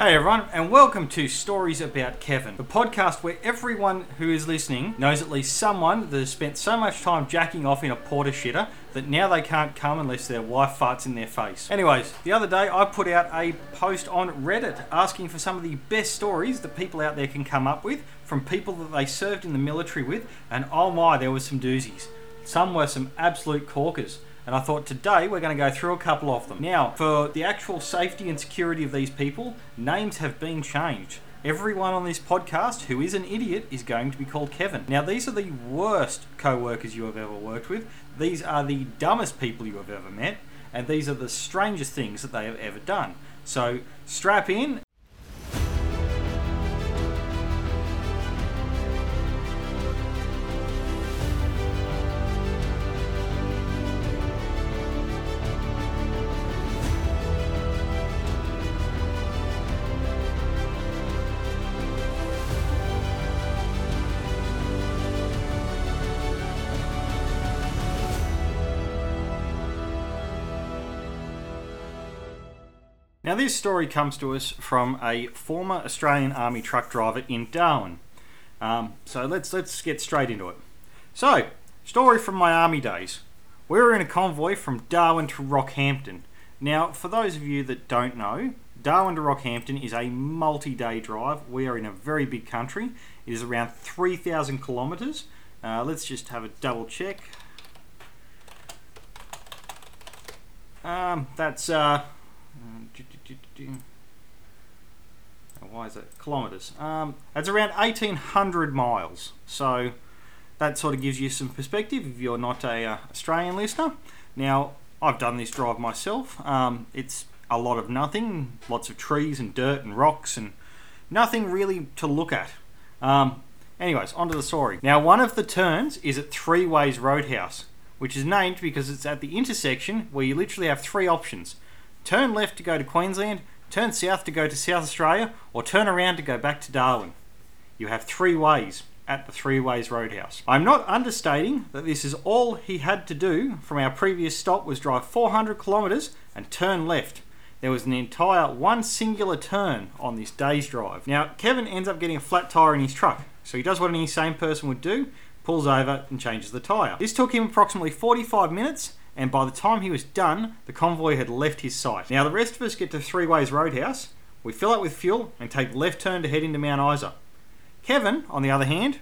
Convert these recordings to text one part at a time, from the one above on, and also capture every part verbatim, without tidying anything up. Hey everyone, and welcome to Stories About Kevin, the podcast where everyone who is listening knows at least someone that has spent so much time jacking off in a porta shitter that now they can't come unless their wife farts in their face. Anyways, the other day I put out a post on Reddit asking for some of the best stories that people out there can come up with from people that they served in the military with, and oh my, there were some doozies. Some were some absolute corkers. And I thought today we're going to go through a couple of them. Now, for the actual safety and security of these people, names have been changed. Everyone on this podcast who is an idiot is going to be called Kevin. Now, these are the worst co-workers you have ever worked with. These are the dumbest people you have ever met. And these are the strangest things that they have ever done. So, strap in. Now this story comes to us from a former Australian Army truck driver in Darwin. Um, so let's let's get straight into it. So, story from my army days. We were in a convoy from Darwin to Rockhampton. Now, for those of you that don't know, Darwin to Rockhampton is a multi-day drive. We are in a very big country. It is around three thousand kilometres. Uh, let's just have a double check. Um, that's... Uh, Why is that? Kilometres. Um, that's around eighteen hundred miles. So that sort of gives you some perspective if you're not a uh, Australian listener. Now, I've done this drive myself. Um, it's a lot of nothing. Lots of trees and dirt and rocks and nothing really to look at. Um, anyways, onto the story. Now, one of the turns is at Three Ways Roadhouse, which is named because it's at the intersection where you literally have three options. Turn left to go to Queensland, turn south to go to South Australia, or turn around to go back to Darwin. You have three ways at the Three Ways Roadhouse. I'm not understating that this is all he had to do from our previous stop was drive four hundred kilometres and turn left. There was an entire one singular turn on this day's drive. Now, Kevin ends up getting a flat tyre in his truck, so he does what any sane person would do, pulls over and changes the tyre. This took him approximately forty-five minutes, and by the time he was done, the convoy had left his sight. Now the rest of us get to Three Ways Roadhouse, we fill up with fuel and take left turn to head into Mount Isa. Kevin, on the other hand, a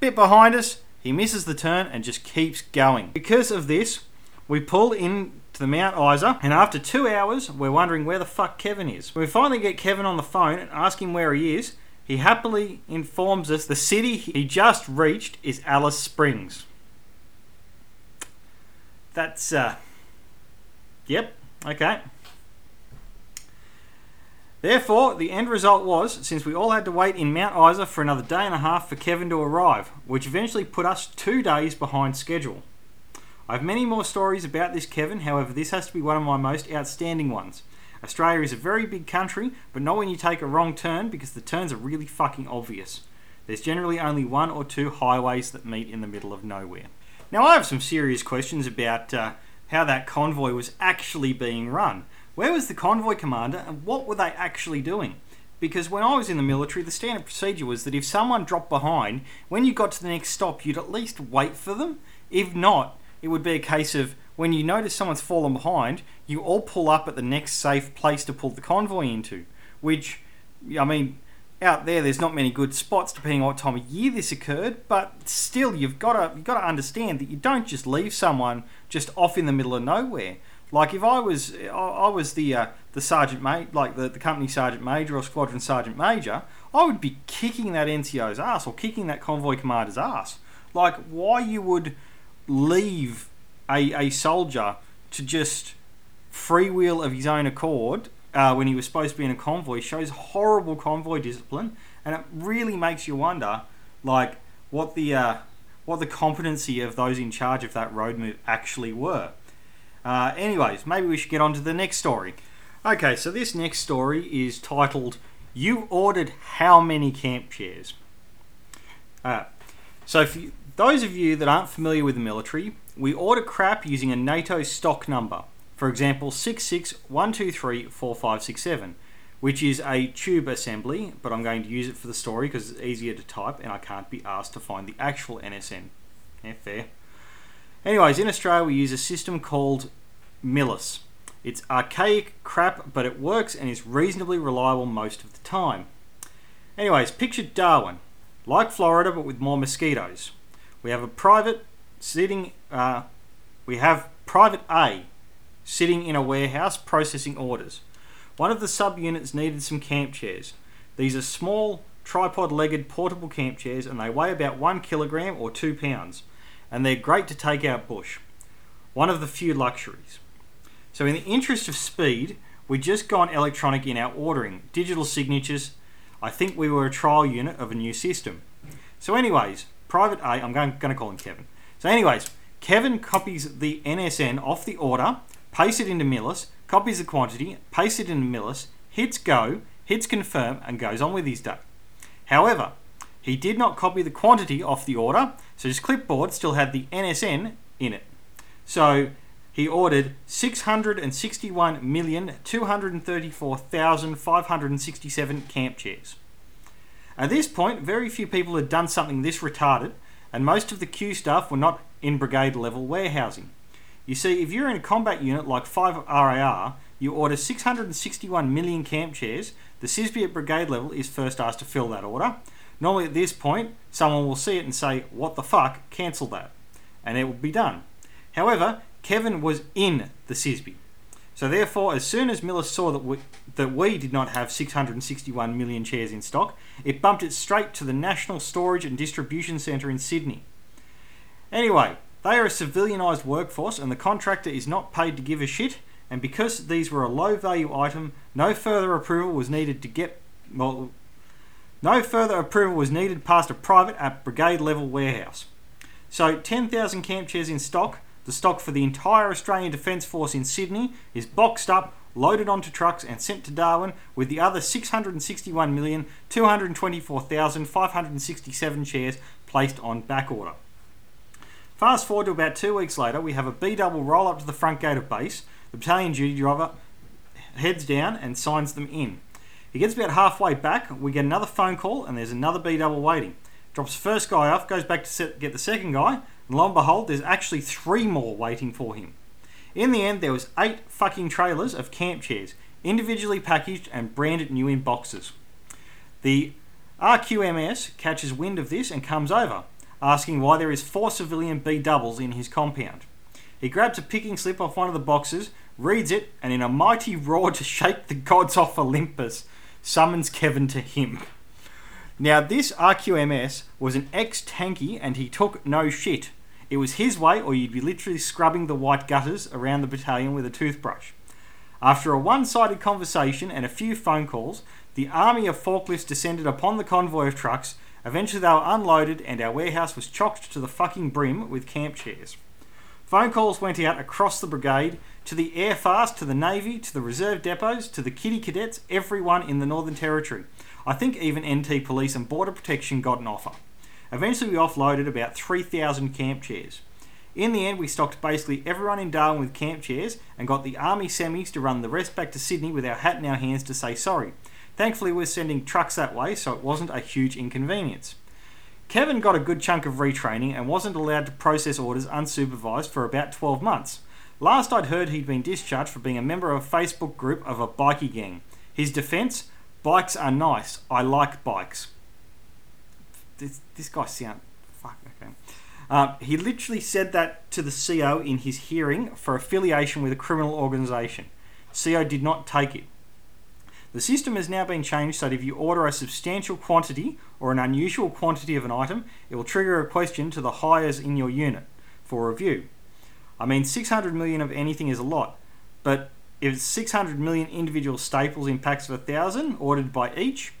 bit behind us, he misses the turn and just keeps going. Because of this, we pull in to the Mount Isa, and after two hours, we're wondering where the fuck Kevin is. When we finally get Kevin on the phone and ask him where he is, he happily informs us the city he just reached is Alice Springs. That's, uh, yep, okay. Therefore, the end result was, since we all had to wait in Mount Isa for another day and a half for Kevin to arrive, which eventually put us two days behind schedule. I have many more stories about this Kevin, however, this has to be one of my most outstanding ones. Australia is a very big country, but not when you take a wrong turn, because the turns are really fucking obvious. There's generally only one or two highways that meet in the middle of nowhere. Now, I have some serious questions about uh, how that convoy was actually being run. Where was the convoy commander and what were they actually doing? Because when I was in the military, the standard procedure was that if someone dropped behind, when you got to the next stop, you'd at least wait for them. If not, it would be a case of when you notice someone's fallen behind, you all pull up at the next safe place to pull the convoy into. Which, I mean, out there, there's not many good spots depending on what time of year this occurred, but still, you've got to you've got to understand that you don't just leave someone just off in the middle of nowhere. Like if I was I was the uh, the sergeant mate, like the, the company sergeant major or squadron sergeant major, I would be kicking that N C O's ass or kicking that convoy commander's ass. Like why you would leave a a soldier to just freewheel of his own accord. Uh, when he was supposed to be in a convoy shows horrible convoy discipline, and it really makes you wonder, like what the uh, what the competency of those in charge of that road move actually were. Uh, anyways, maybe we should get on to the next story. Okay, so this next story is titled "You Ordered How Many Camp Chairs?" Uh, so for you, those of you that aren't familiar with the military, we order crap using a NATO stock number. For example, six six one two three four five six seven. which is a tube assembly, but I'm going to use it for the story because it's easier to type and I can't be asked to find the actual N S N. Yeah, fair. Anyways, in Australia we use a system called Millis. It's archaic crap, but it works and is reasonably reliable most of the time. Anyways, picture Darwin, like Florida but with more mosquitoes. We have a private sitting, uh, we have Private A sitting in a warehouse processing orders. One of the subunits needed some camp chairs. These are small tripod-legged portable camp chairs and they weigh about one kilogram or two pounds, and they're great to take out bush. One of the few luxuries. So in the interest of speed, we just gone electronic in our ordering. Digital signatures. I think we were a trial unit of a new system. So anyways, Private A, I'm going, going to call him Kevin. So anyways, Kevin copies the N S N off the order, pastes it into Millis, copies the quantity, pastes it into Millis, hits go, hits confirm, and goes on with his day. However, he did not copy the quantity off the order, so his clipboard still had the N S N in it. So he ordered six hundred sixty-one million two hundred thirty-four thousand five hundred sixty-seven camp chairs. At this point, very few people had done something this retarded, and most of the queue staff were not in brigade level warehousing. You see, if you're in a combat unit like five R A R, you order six hundred sixty-one million camp chairs, the S I S B at brigade level is first asked to fill that order. Normally at this point, someone will see it and say, what the fuck, cancel that, and it will be done. However, Kevin was in the S I S B. So therefore, as soon as Millis saw that we, that we did not have six hundred sixty-one million chairs in stock, it bumped it straight to the National Storage and Distribution Centre in Sydney. Anyway, they are a civilianised workforce and the contractor is not paid to give a shit, and because these were a low value item, no further approval was needed to get... Well, no further approval was needed past a private at brigade level warehouse. So ten thousand camp chairs in stock. The stock for the entire Australian Defence Force in Sydney is boxed up, loaded onto trucks and sent to Darwin with the other six hundred sixty-one million two hundred twenty-four thousand five hundred sixty-seven chairs placed on back order. Fast forward to about two weeks later, we have a B-double roll up to the front gate of base. The battalion duty driver heads down and signs them in. He gets about halfway back, we get another phone call and there's another B-double waiting. Drops first guy off, goes back to set, get the second guy, and lo and behold, there's actually three more waiting for him. In the end, there was eight fucking trailers of camp chairs, individually packaged and branded new in boxes. The R Q M S catches wind of this and comes over, asking why there is four civilian B-doubles in his compound. He grabs a picking slip off one of the boxes, reads it, and in a mighty roar to shake the gods off Olympus, summons Kevin to him. Now, this R Q M S was an ex-tanky and he took no shit. It was his way or you'd be literally scrubbing the white gutters around the battalion with a toothbrush. After a one-sided conversation and a few phone calls, the army of forklifts descended upon the convoy of trucks. Eventually they were unloaded and our warehouse was chocked to the fucking brim with camp chairs. Phone calls went out across the brigade, to the Air Force, to the Navy, to the reserve depots, to the kitty cadets, everyone in the Northern Territory. I think even N T Police and Border Protection got an offer. Eventually we offloaded about three thousand camp chairs. In the end we stocked basically everyone in Darwin with camp chairs and got the army semis to run the rest back to Sydney with our hat in our hands to say sorry. Thankfully we're sending trucks that way so it wasn't a huge inconvenience. Kevin got a good chunk of retraining and wasn't allowed to process orders unsupervised for about twelve months. Last I'd heard he'd been discharged for being a member of a Facebook group of a bikie gang. His defence? Bikes are nice. I like bikes. This, this guy sound... Fuck, okay. Uh, he literally said that to the C O in his hearing for affiliation with a criminal organisation. C O did not take it. The system has now been changed so that if you order a substantial quantity or an unusual quantity of an item, it will trigger a question to the highers in your unit for review. I mean, six hundred million of anything is a lot, but... If it's six hundred million individual staples in packs of one thousand, ordered by each,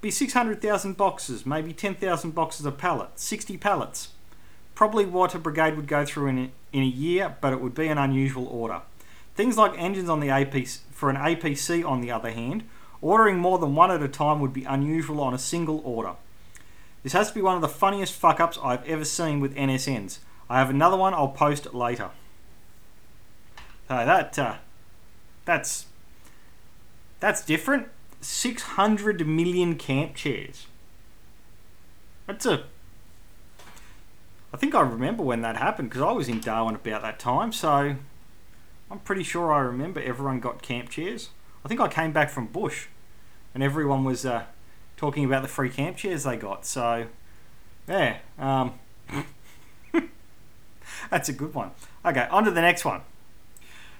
be six hundred thousand boxes, maybe ten thousand boxes of pallets, sixty pallets. Probably what a brigade would go through in a, in a year, but it would be an unusual order. Things like engines on the A P C, for an A P C on the other hand, ordering more than one at a time would be unusual on a single order. This has to be one of the funniest fuck-ups I've ever seen with N S Ns. I have another one I'll post later. So that... Uh, That's that's different. six hundred million camp chairs. That's a... I think I remember when that happened because I was in Darwin about that time, so I'm pretty sure I remember everyone got camp chairs. I think I came back from bush and everyone was uh, talking about the free camp chairs they got, so yeah, um, that's a good one. Okay, on to the next one.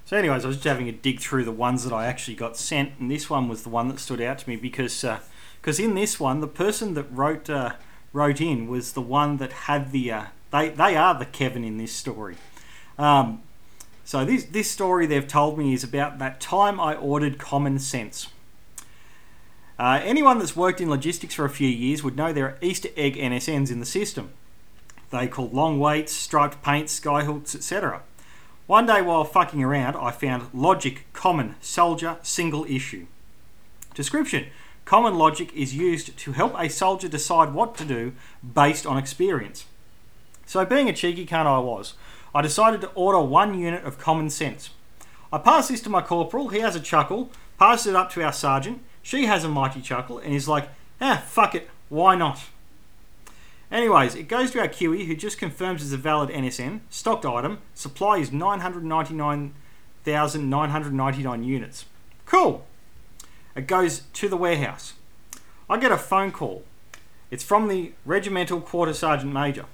So anyways, I was just having a dig through the ones that I actually got sent, and this one was the one that stood out to me because uh, 'cause in this one, the person that wrote uh, wrote in was the one that had the... Uh, they, they are the Kevin in this story. Um, so this, this story they've told me is about that time I ordered Common Sense. Uh, anyone that's worked in logistics for a few years would know there are Easter egg N S Ns in the system. They call long waits, striped paint, skyhooks, et cetera. One day while fucking around, I found logic, common, soldier, single issue. Description. Common logic is used to help a soldier decide what to do based on experience. So being a cheeky cunt I was, I decided to order one unit of common sense. I passed this to my corporal, he has a chuckle, passed it up to our sergeant, she has a mighty chuckle, and is like, ah, fuck it, why not? Anyways, it goes to our Q E, who just confirms it's a valid N S N, stocked item, supply is nine hundred ninety-nine thousand nine hundred ninety-nine units. Cool. It goes to the warehouse. I get a phone call. It's from the regimental quarter sergeant major.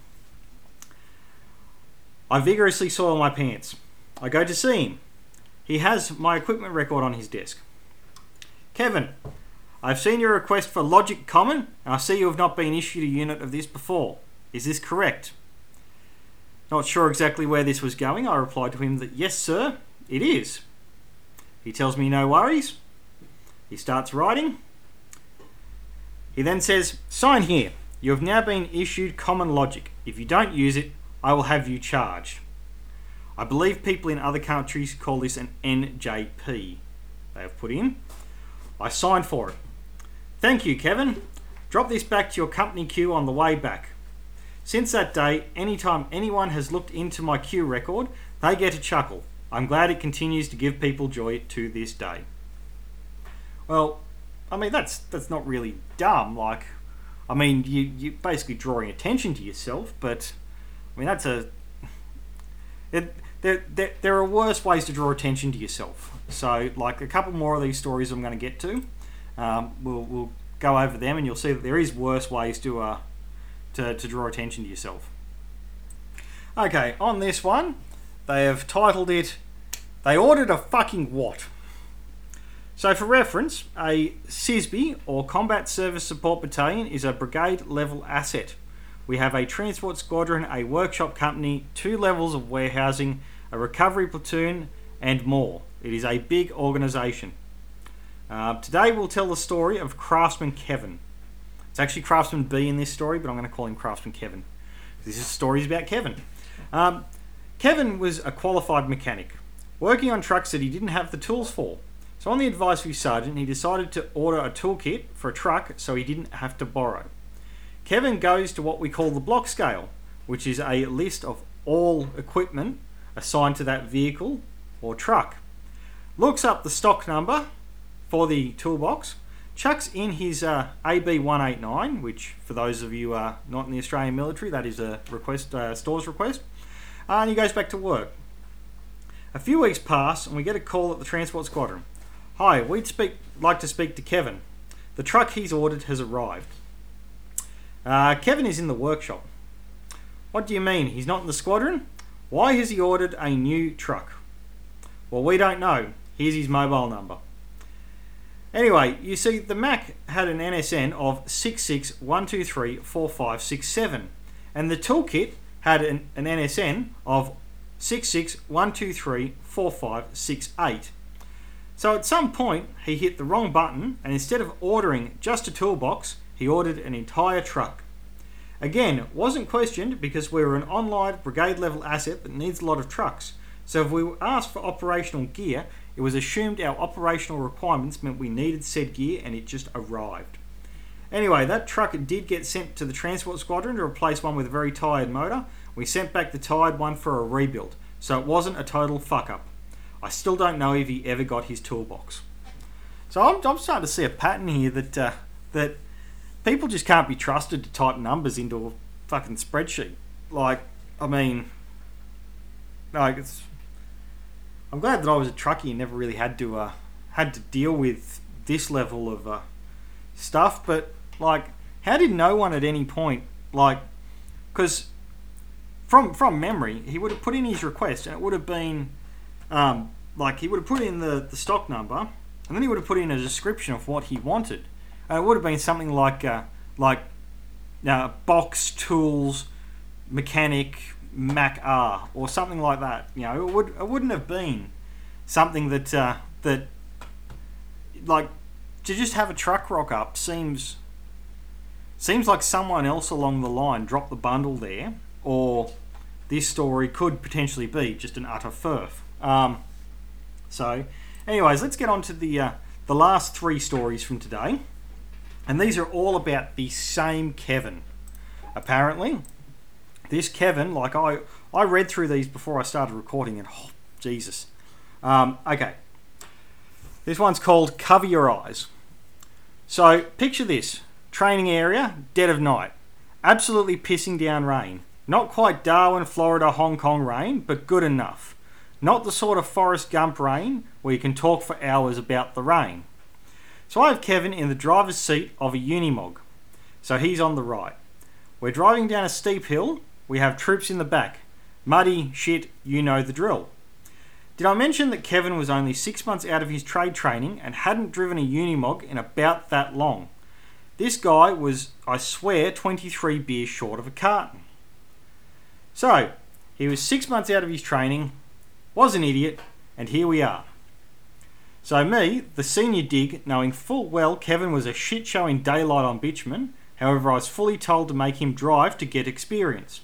I vigorously soil my pants. I go to see him. He has my equipment record on his desk. Kevin, I've seen your request for logic common, and I see you have not been issued a unit of this before. Is this correct? Not sure exactly where this was going, I replied to him that, yes, sir, it is. He tells me no worries. He starts writing. He then says, sign here. You have now been issued common logic. If you don't use it, I will have you charged. I believe people in other countries call this an N J P. They have put in. I signed for it. Thank you, Kevin. Drop this back to your company queue on the way back. Since that day, anytime anyone has looked into my queue record, they get a chuckle. I'm glad it continues to give people joy to this day. Well, I mean, that's that's not really dumb. Like, I mean, you, you're basically drawing attention to yourself, but... I mean, that's a... It, there, there, there are worse ways to draw attention to yourself. So, like, a couple more of these stories I'm going to get to. Um, we'll, we'll go over them, and you'll see that there is worse ways to, uh, to, to draw attention to yourself. Okay, on this one, they have titled it, They Ordered a Fucking What? So, for reference, a S I S B, or Combat Service Support Battalion, is a brigade-level asset. We have a transport squadron, a workshop company, two levels of warehousing, a recovery platoon, and more. It is a big organisation. Uh, today we'll tell the story of Craftsman Kevin. It's actually Craftsman B in this story, but I'm going to call him Craftsman Kevin. This is stories about Kevin. Um, Kevin was a qualified mechanic, working on trucks that he didn't have the tools for. So on the advice of his sergeant, he decided to order a toolkit for a truck so he didn't have to borrow. Kevin goes to what we call the block scale, which is a list of all equipment assigned to that vehicle or truck. Looks up the stock number for the toolbox, chucks in his uh, A B one eighty-nine, which for those of you uh, not in the Australian military, that is a request, uh, store's request, uh, and he goes back to work. A few weeks pass and we get a call at the transport squadron. Hi, we'd speak, like to speak to Kevin. The truck he's ordered has arrived. Uh, Kevin is in the workshop. What do you mean? He's not in the squadron? Why has he ordered a new truck? Well, we don't know. Here's his mobile number. Anyway, you see, the Mac had an N S N of six six one two three four five six seven, and the toolkit had an, an N S N of six six one two three four five six eight. So at some point, he hit the wrong button, and instead of ordering just a toolbox, he ordered an entire truck. Again, wasn't questioned because we were an online brigade level asset that needs a lot of trucks. So if we were asked for operational gear, it was assumed our operational requirements meant we needed said gear and it just arrived. Anyway, that truck did get sent to the transport squadron to replace one with a very tired motor. We sent back the tired one for a rebuild. So it wasn't a total fuck up. I still don't know if he ever got his toolbox. So I'm, I'm starting to see a pattern here that uh, that people just can't be trusted to type numbers into a fucking spreadsheet. Like, I mean, like it's. I'm glad that I was a truckie and never really had to uh, had to deal with this level of uh, stuff. But like, how did no one at any point like, because from from memory, he would have put in his request and it would have been. Um, Like, he would have put in the, the stock number, and then he would have put in a description of what he wanted. And it would have been something like, uh, like uh, box, tools, mechanic, Mac R, or something like that. You know, it, would, it wouldn't have been something that, uh, that, like, to just have a truck rock up seems, seems like someone else along the line dropped the bundle there, or this story could potentially be just an utter furf. Um... So, anyways, let's get on to the uh, the last three stories from today. And these are all about the same Kevin. Apparently, this Kevin, like I, I read through these before I started recording and, oh, Jesus. Um, okay. This one's called Cover Your Eyes. So, picture this. Training area, dead of night. Absolutely pissing down rain. Not quite Darwin, Florida, Hong Kong rain, but good enough. Not the sort of Forrest Gump rain where you can talk for hours about the rain. So I have Kevin in the driver's seat of a Unimog. So he's on the right. We're driving down a steep hill. We have troops in the back. Muddy, shit, you know the drill. Did I mention that Kevin was only six months out of his trade training and hadn't driven a Unimog in about that long? This guy was, I swear, twenty-three beers short of a carton. So, he was six months out of his training, was an idiot, and here we are. So me, the senior dig, knowing full well Kevin was a shit show in daylight on Bitchman, however I was fully told to make him drive to get experience.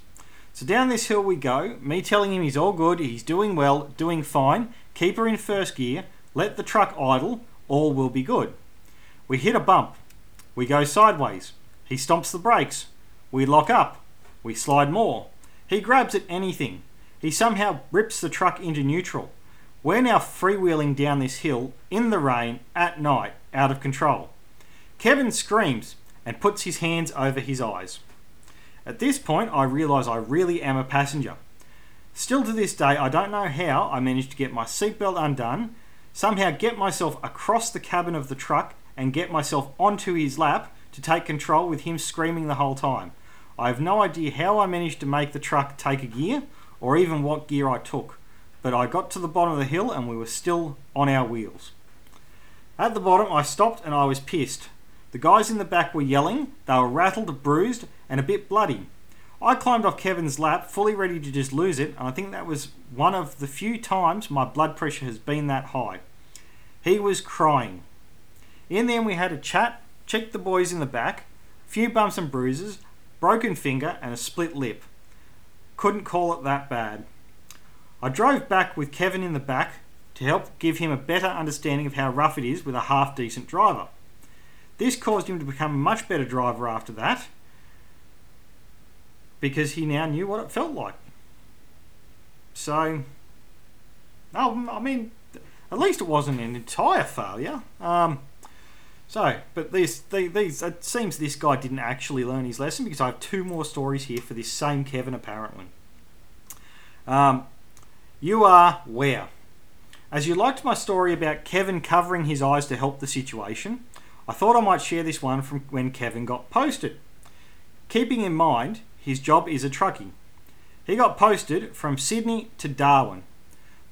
So down this hill we go, me telling him he's all good, he's doing well, doing fine, keep her in first gear, let the truck idle, all will be good. We hit a bump. We go sideways. He stomps the brakes. We lock up. We slide more. He grabs at anything. He somehow rips the truck into neutral. We're now freewheeling down this hill, in the rain, at night, out of control. Kevin screams and puts his hands over his eyes. At this point, I realise I really am a passenger. Still to this day, I don't know how I managed to get my seatbelt undone, somehow get myself across the cabin of the truck and get myself onto his lap to take control with him screaming the whole time. I have no idea how I managed to make the truck take a gear, or even what gear I took, but I got to the bottom of the hill and we were still on our wheels. At the bottom I stopped and I was pissed. The guys in the back were yelling, they were rattled, bruised and a bit bloody. I climbed off Kevin's lap fully ready to just lose it, and I think that was one of the few times my blood pressure has been that high. He was crying. In the end we had a chat, checked the boys in the back, few bumps and bruises, broken finger and a split lip. Couldn't call it that bad. I drove back with Kevin in the back to help give him a better understanding of how rough it is with a half-decent driver. This caused him to become a much better driver after that, because he now knew what it felt like. So, oh, I mean, at least it wasn't an entire failure. Um, so, but these, these, it seems this guy didn't actually learn his lesson, because I have two more stories here for this same Kevin, apparently. Um, you are where? As you liked my story about Kevin covering his eyes to help the situation, I thought I might share this one from when Kevin got posted. Keeping in mind, his job is a truckie. He got posted from Sydney to Darwin.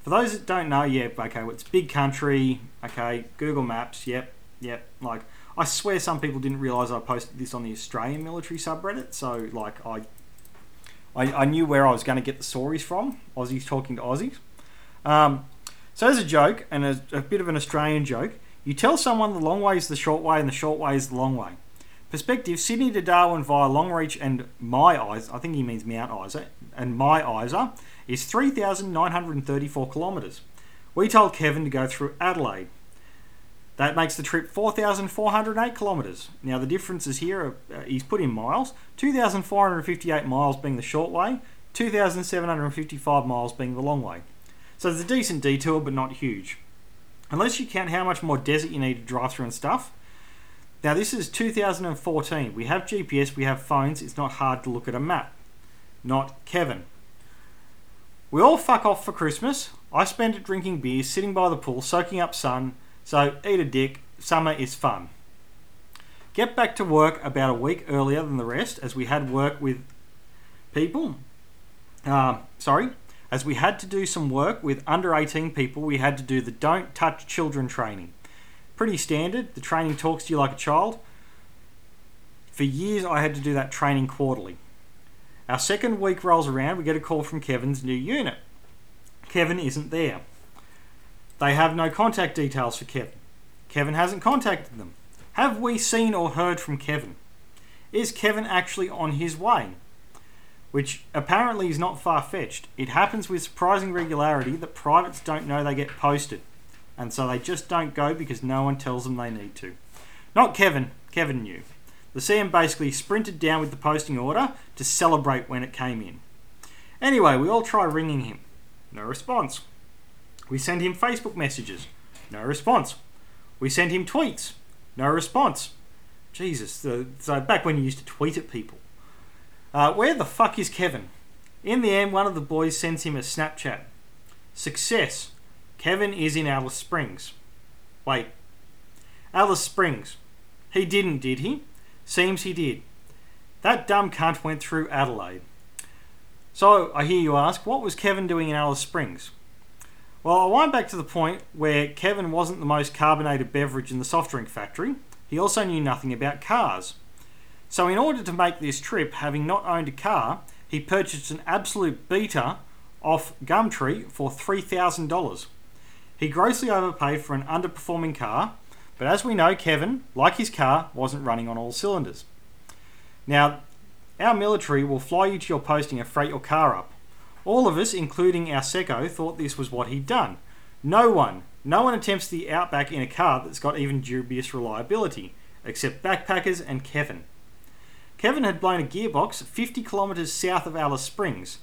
For those that don't know, yeah, okay, well, it's big country, okay, Google Maps, yep. Yep, like, I swear some people didn't realise I posted this on the Australian military subreddit, so, like, I I, I knew where I was going to get the stories from, Aussies talking to Aussies. Um, so as a joke, and a, a bit of an Australian joke, you tell someone the long way is the short way and the short way is the long way. Perspective, Sydney to Darwin via Longreach and my Isa, I think he means Mount Isa, and my Isa, is three thousand nine hundred thirty-four kilometres. We told Kevin to go through Adelaide. That makes the trip four thousand four hundred eight kilometres. Now the differences here, are, uh, he's put in miles, two thousand four hundred fifty-eight miles being the short way, two thousand seven hundred fifty-five miles being the long way. So there's a decent detour, but not huge. unless you count how much more desert you need to drive through and stuff. Now this is two thousand fourteen. We have G P S, we have phones. It's not hard to look at a map. Not Kevin. We all fuck off for Christmas. I spend it drinking beer, sitting by the pool, soaking up sun. So eat a dick. Summer is fun. Get back to work about a week earlier than the rest, as we had work with people. Um, sorry, as we had to do some work with under eighteen people. We had to do the Don't Touch Children training. Pretty standard. The training talks to you like a child. For years, I had to do that training quarterly. Our second week rolls around. We get a call from Kevin's new unit. Kevin isn't there. They have no contact details for Kevin. Kevin hasn't contacted them. Have we seen or heard from Kevin? Is Kevin actually on his way? Which apparently is not far-fetched. It happens with surprising regularity that privates don't know they get posted. And so they just don't go because no one tells them they need to. Not Kevin. Kevin knew. The C M basically sprinted down with the posting order to celebrate when it came in. Anyway, we all try ringing him. No response. We send him Facebook messages. No response. We send him tweets. No response. Jesus. The, so back when you used to tweet at people. Uh, where the fuck is Kevin? In the end, one of the boys sends him a Snapchat. Success. Kevin is in Alice Springs. Wait. Alice Springs. He didn't, did he? Seems he did. That dumb cunt went through Adelaide. So, I hear you ask, what was Kevin doing in Alice Springs? Well, I wind back to the point where Kevin wasn't the most carbonated beverage in the soft drink factory. He also knew nothing about cars. So in order to make this trip, having not owned a car, he purchased an absolute beater off Gumtree for three thousand dollars. He grossly overpaid for an underperforming car, but as we know, Kevin, like his car, wasn't running on all cylinders. Now, our military will fly you to your posting and freight your car up. All of us, including our secco, thought this was what he'd done. No one, no one attempts the outback in a car that's got even dubious reliability, except backpackers and Kevin. Kevin had blown a gearbox fifty kilometres south of Alice Springs.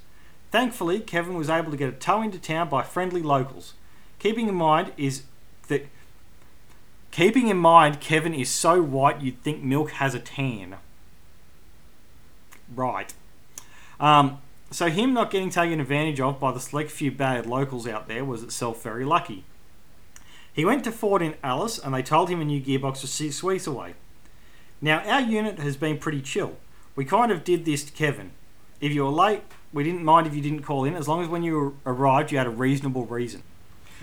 Thankfully, Kevin was able to get a tow into town by friendly locals. Keeping in mind is that keeping in mind Kevin is so white you'd think milk has a tan. Right. Um, so him not getting taken advantage of by the select few bad locals out there was itself very lucky. He went to Ford in Alice and they told him a new gearbox was six weeks away. Now our unit has been pretty chill. We kind of did this to Kevin. If you were late, we didn't mind if you didn't call in, as long as when you arrived you had a reasonable reason.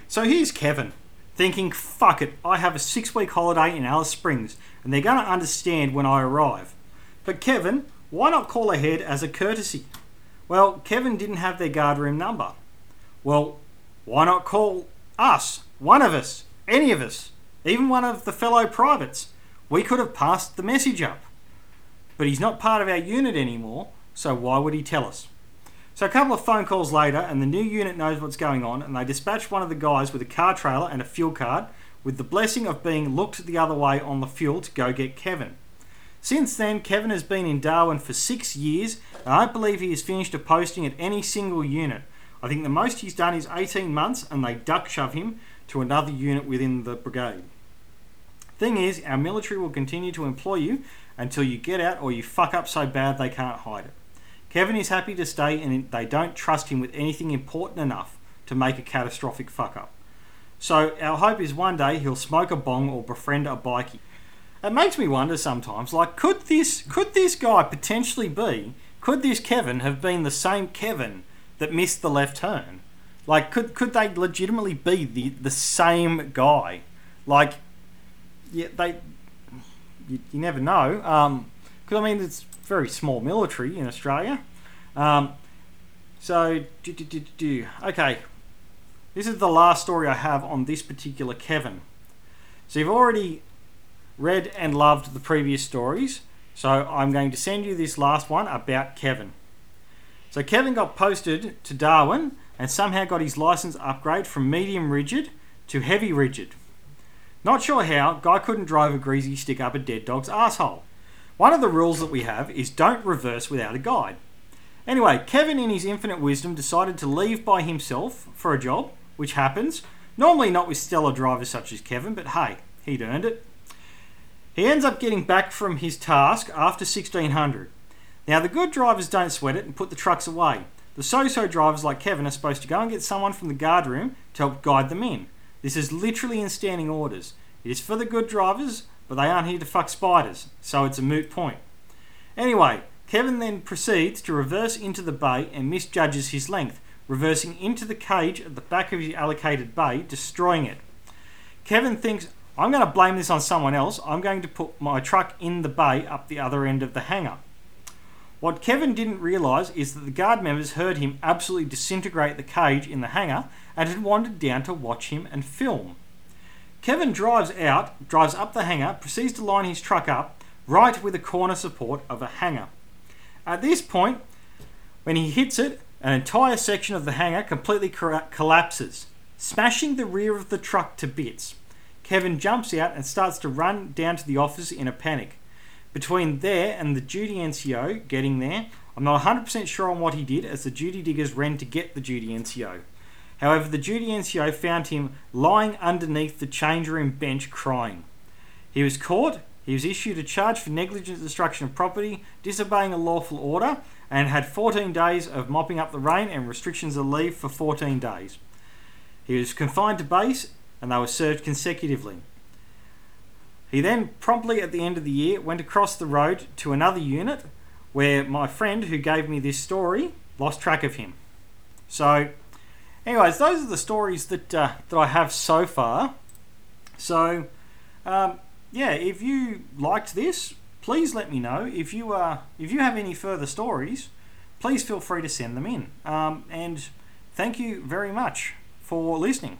So here's Kevin, thinking, fuck it, I have a six-week holiday in Alice Springs, and they're going to understand when I arrive. But Kevin, why not call ahead as a courtesy? Well, Kevin didn't have their guard room number. Well, why not call us, one of us, any of us, even one of the fellow privates? We could have passed the message up. But he's not part of our unit anymore, so why would he tell us? So a couple of phone calls later, and the new unit knows what's going on, and they dispatch one of the guys with a car trailer and a fuel card with the blessing of being looked the other way on the fuel to go get Kevin. Since then, Kevin has been in Darwin for six years, and I don't believe he has finished a posting at any single unit. I think the most he's done is eighteen months, and they duck shove him to another unit within the brigade. Thing is, our military will continue to employ you until you get out or you fuck up so bad they can't hide it. Kevin is happy to stay and they don't trust him with anything important enough to make a catastrophic fuck-up. So our hope is one day he'll smoke a bong or befriend a bikie. It makes me wonder sometimes, like, could this could this guy potentially be, could this Kevin have been the same Kevin that missed the left turn? Like, could could they legitimately be the, the same guy? Like, yeah, they... You, you never know. Um, because, I mean, it's... very small military in Australia. Um, so, do, do, do, do. Okay. This is the last story I have on this particular Kevin. So you've already read and loved the previous stories. So I'm going to send you this last one about Kevin. So Kevin got posted to Darwin and somehow got his license upgrade from medium rigid to heavy rigid. Not sure how, guy couldn't drive a greasy stick up a dead dog's asshole. One of the rules that we have is don't reverse without a guide. Anyway, Kevin in his infinite wisdom decided to leave by himself for a job, which happens, Normally not with stellar drivers such as Kevin, but hey, he'd earned it. He ends up getting back from his task after sixteen hundred. Now, the good drivers don't sweat it and put the trucks away. The so-so drivers like Kevin are supposed to go and get someone from the guard room to help guide them in. This is literally in standing orders. It is for the good drivers, but they aren't here to fuck spiders, so it's a moot point. Anyway, Kevin then proceeds to reverse into the bay and misjudges his length, reversing into the cage at the back of his allocated bay, destroying it. Kevin thinks, I'm going to blame this on someone else. I'm going to put my truck in the bay up the other end of the hangar. What Kevin didn't realise is that the guard members heard him absolutely disintegrate the cage in the hangar and had wandered down to watch him and film. Kevin drives out, drives up the hangar, proceeds to line his truck up, right with a corner support of a hangar. At this point, when he hits it, an entire section of the hangar completely collapses, smashing the rear of the truck to bits. Kevin jumps out and starts to run down to the office in a panic. Between there and the duty N C O getting there, I'm not one hundred percent sure on what he did, as the duty diggers ran to get the duty N C O. However, the duty N C O found him lying underneath the change room bench crying. He was caught, he was issued a charge for negligent destruction of property, disobeying a lawful order, and had fourteen days of mopping up the rain and restrictions of leave for fourteen days. He was confined to base, and they were served consecutively. He then promptly at the end of the year went across the road to another unit where my friend who gave me this story lost track of him. So anyways, those are the stories that uh, that I have so far. So um, yeah, if you liked this, please let me know. If you uh, if you have any further stories, please feel free to send them in. Um, and thank you very much for listening.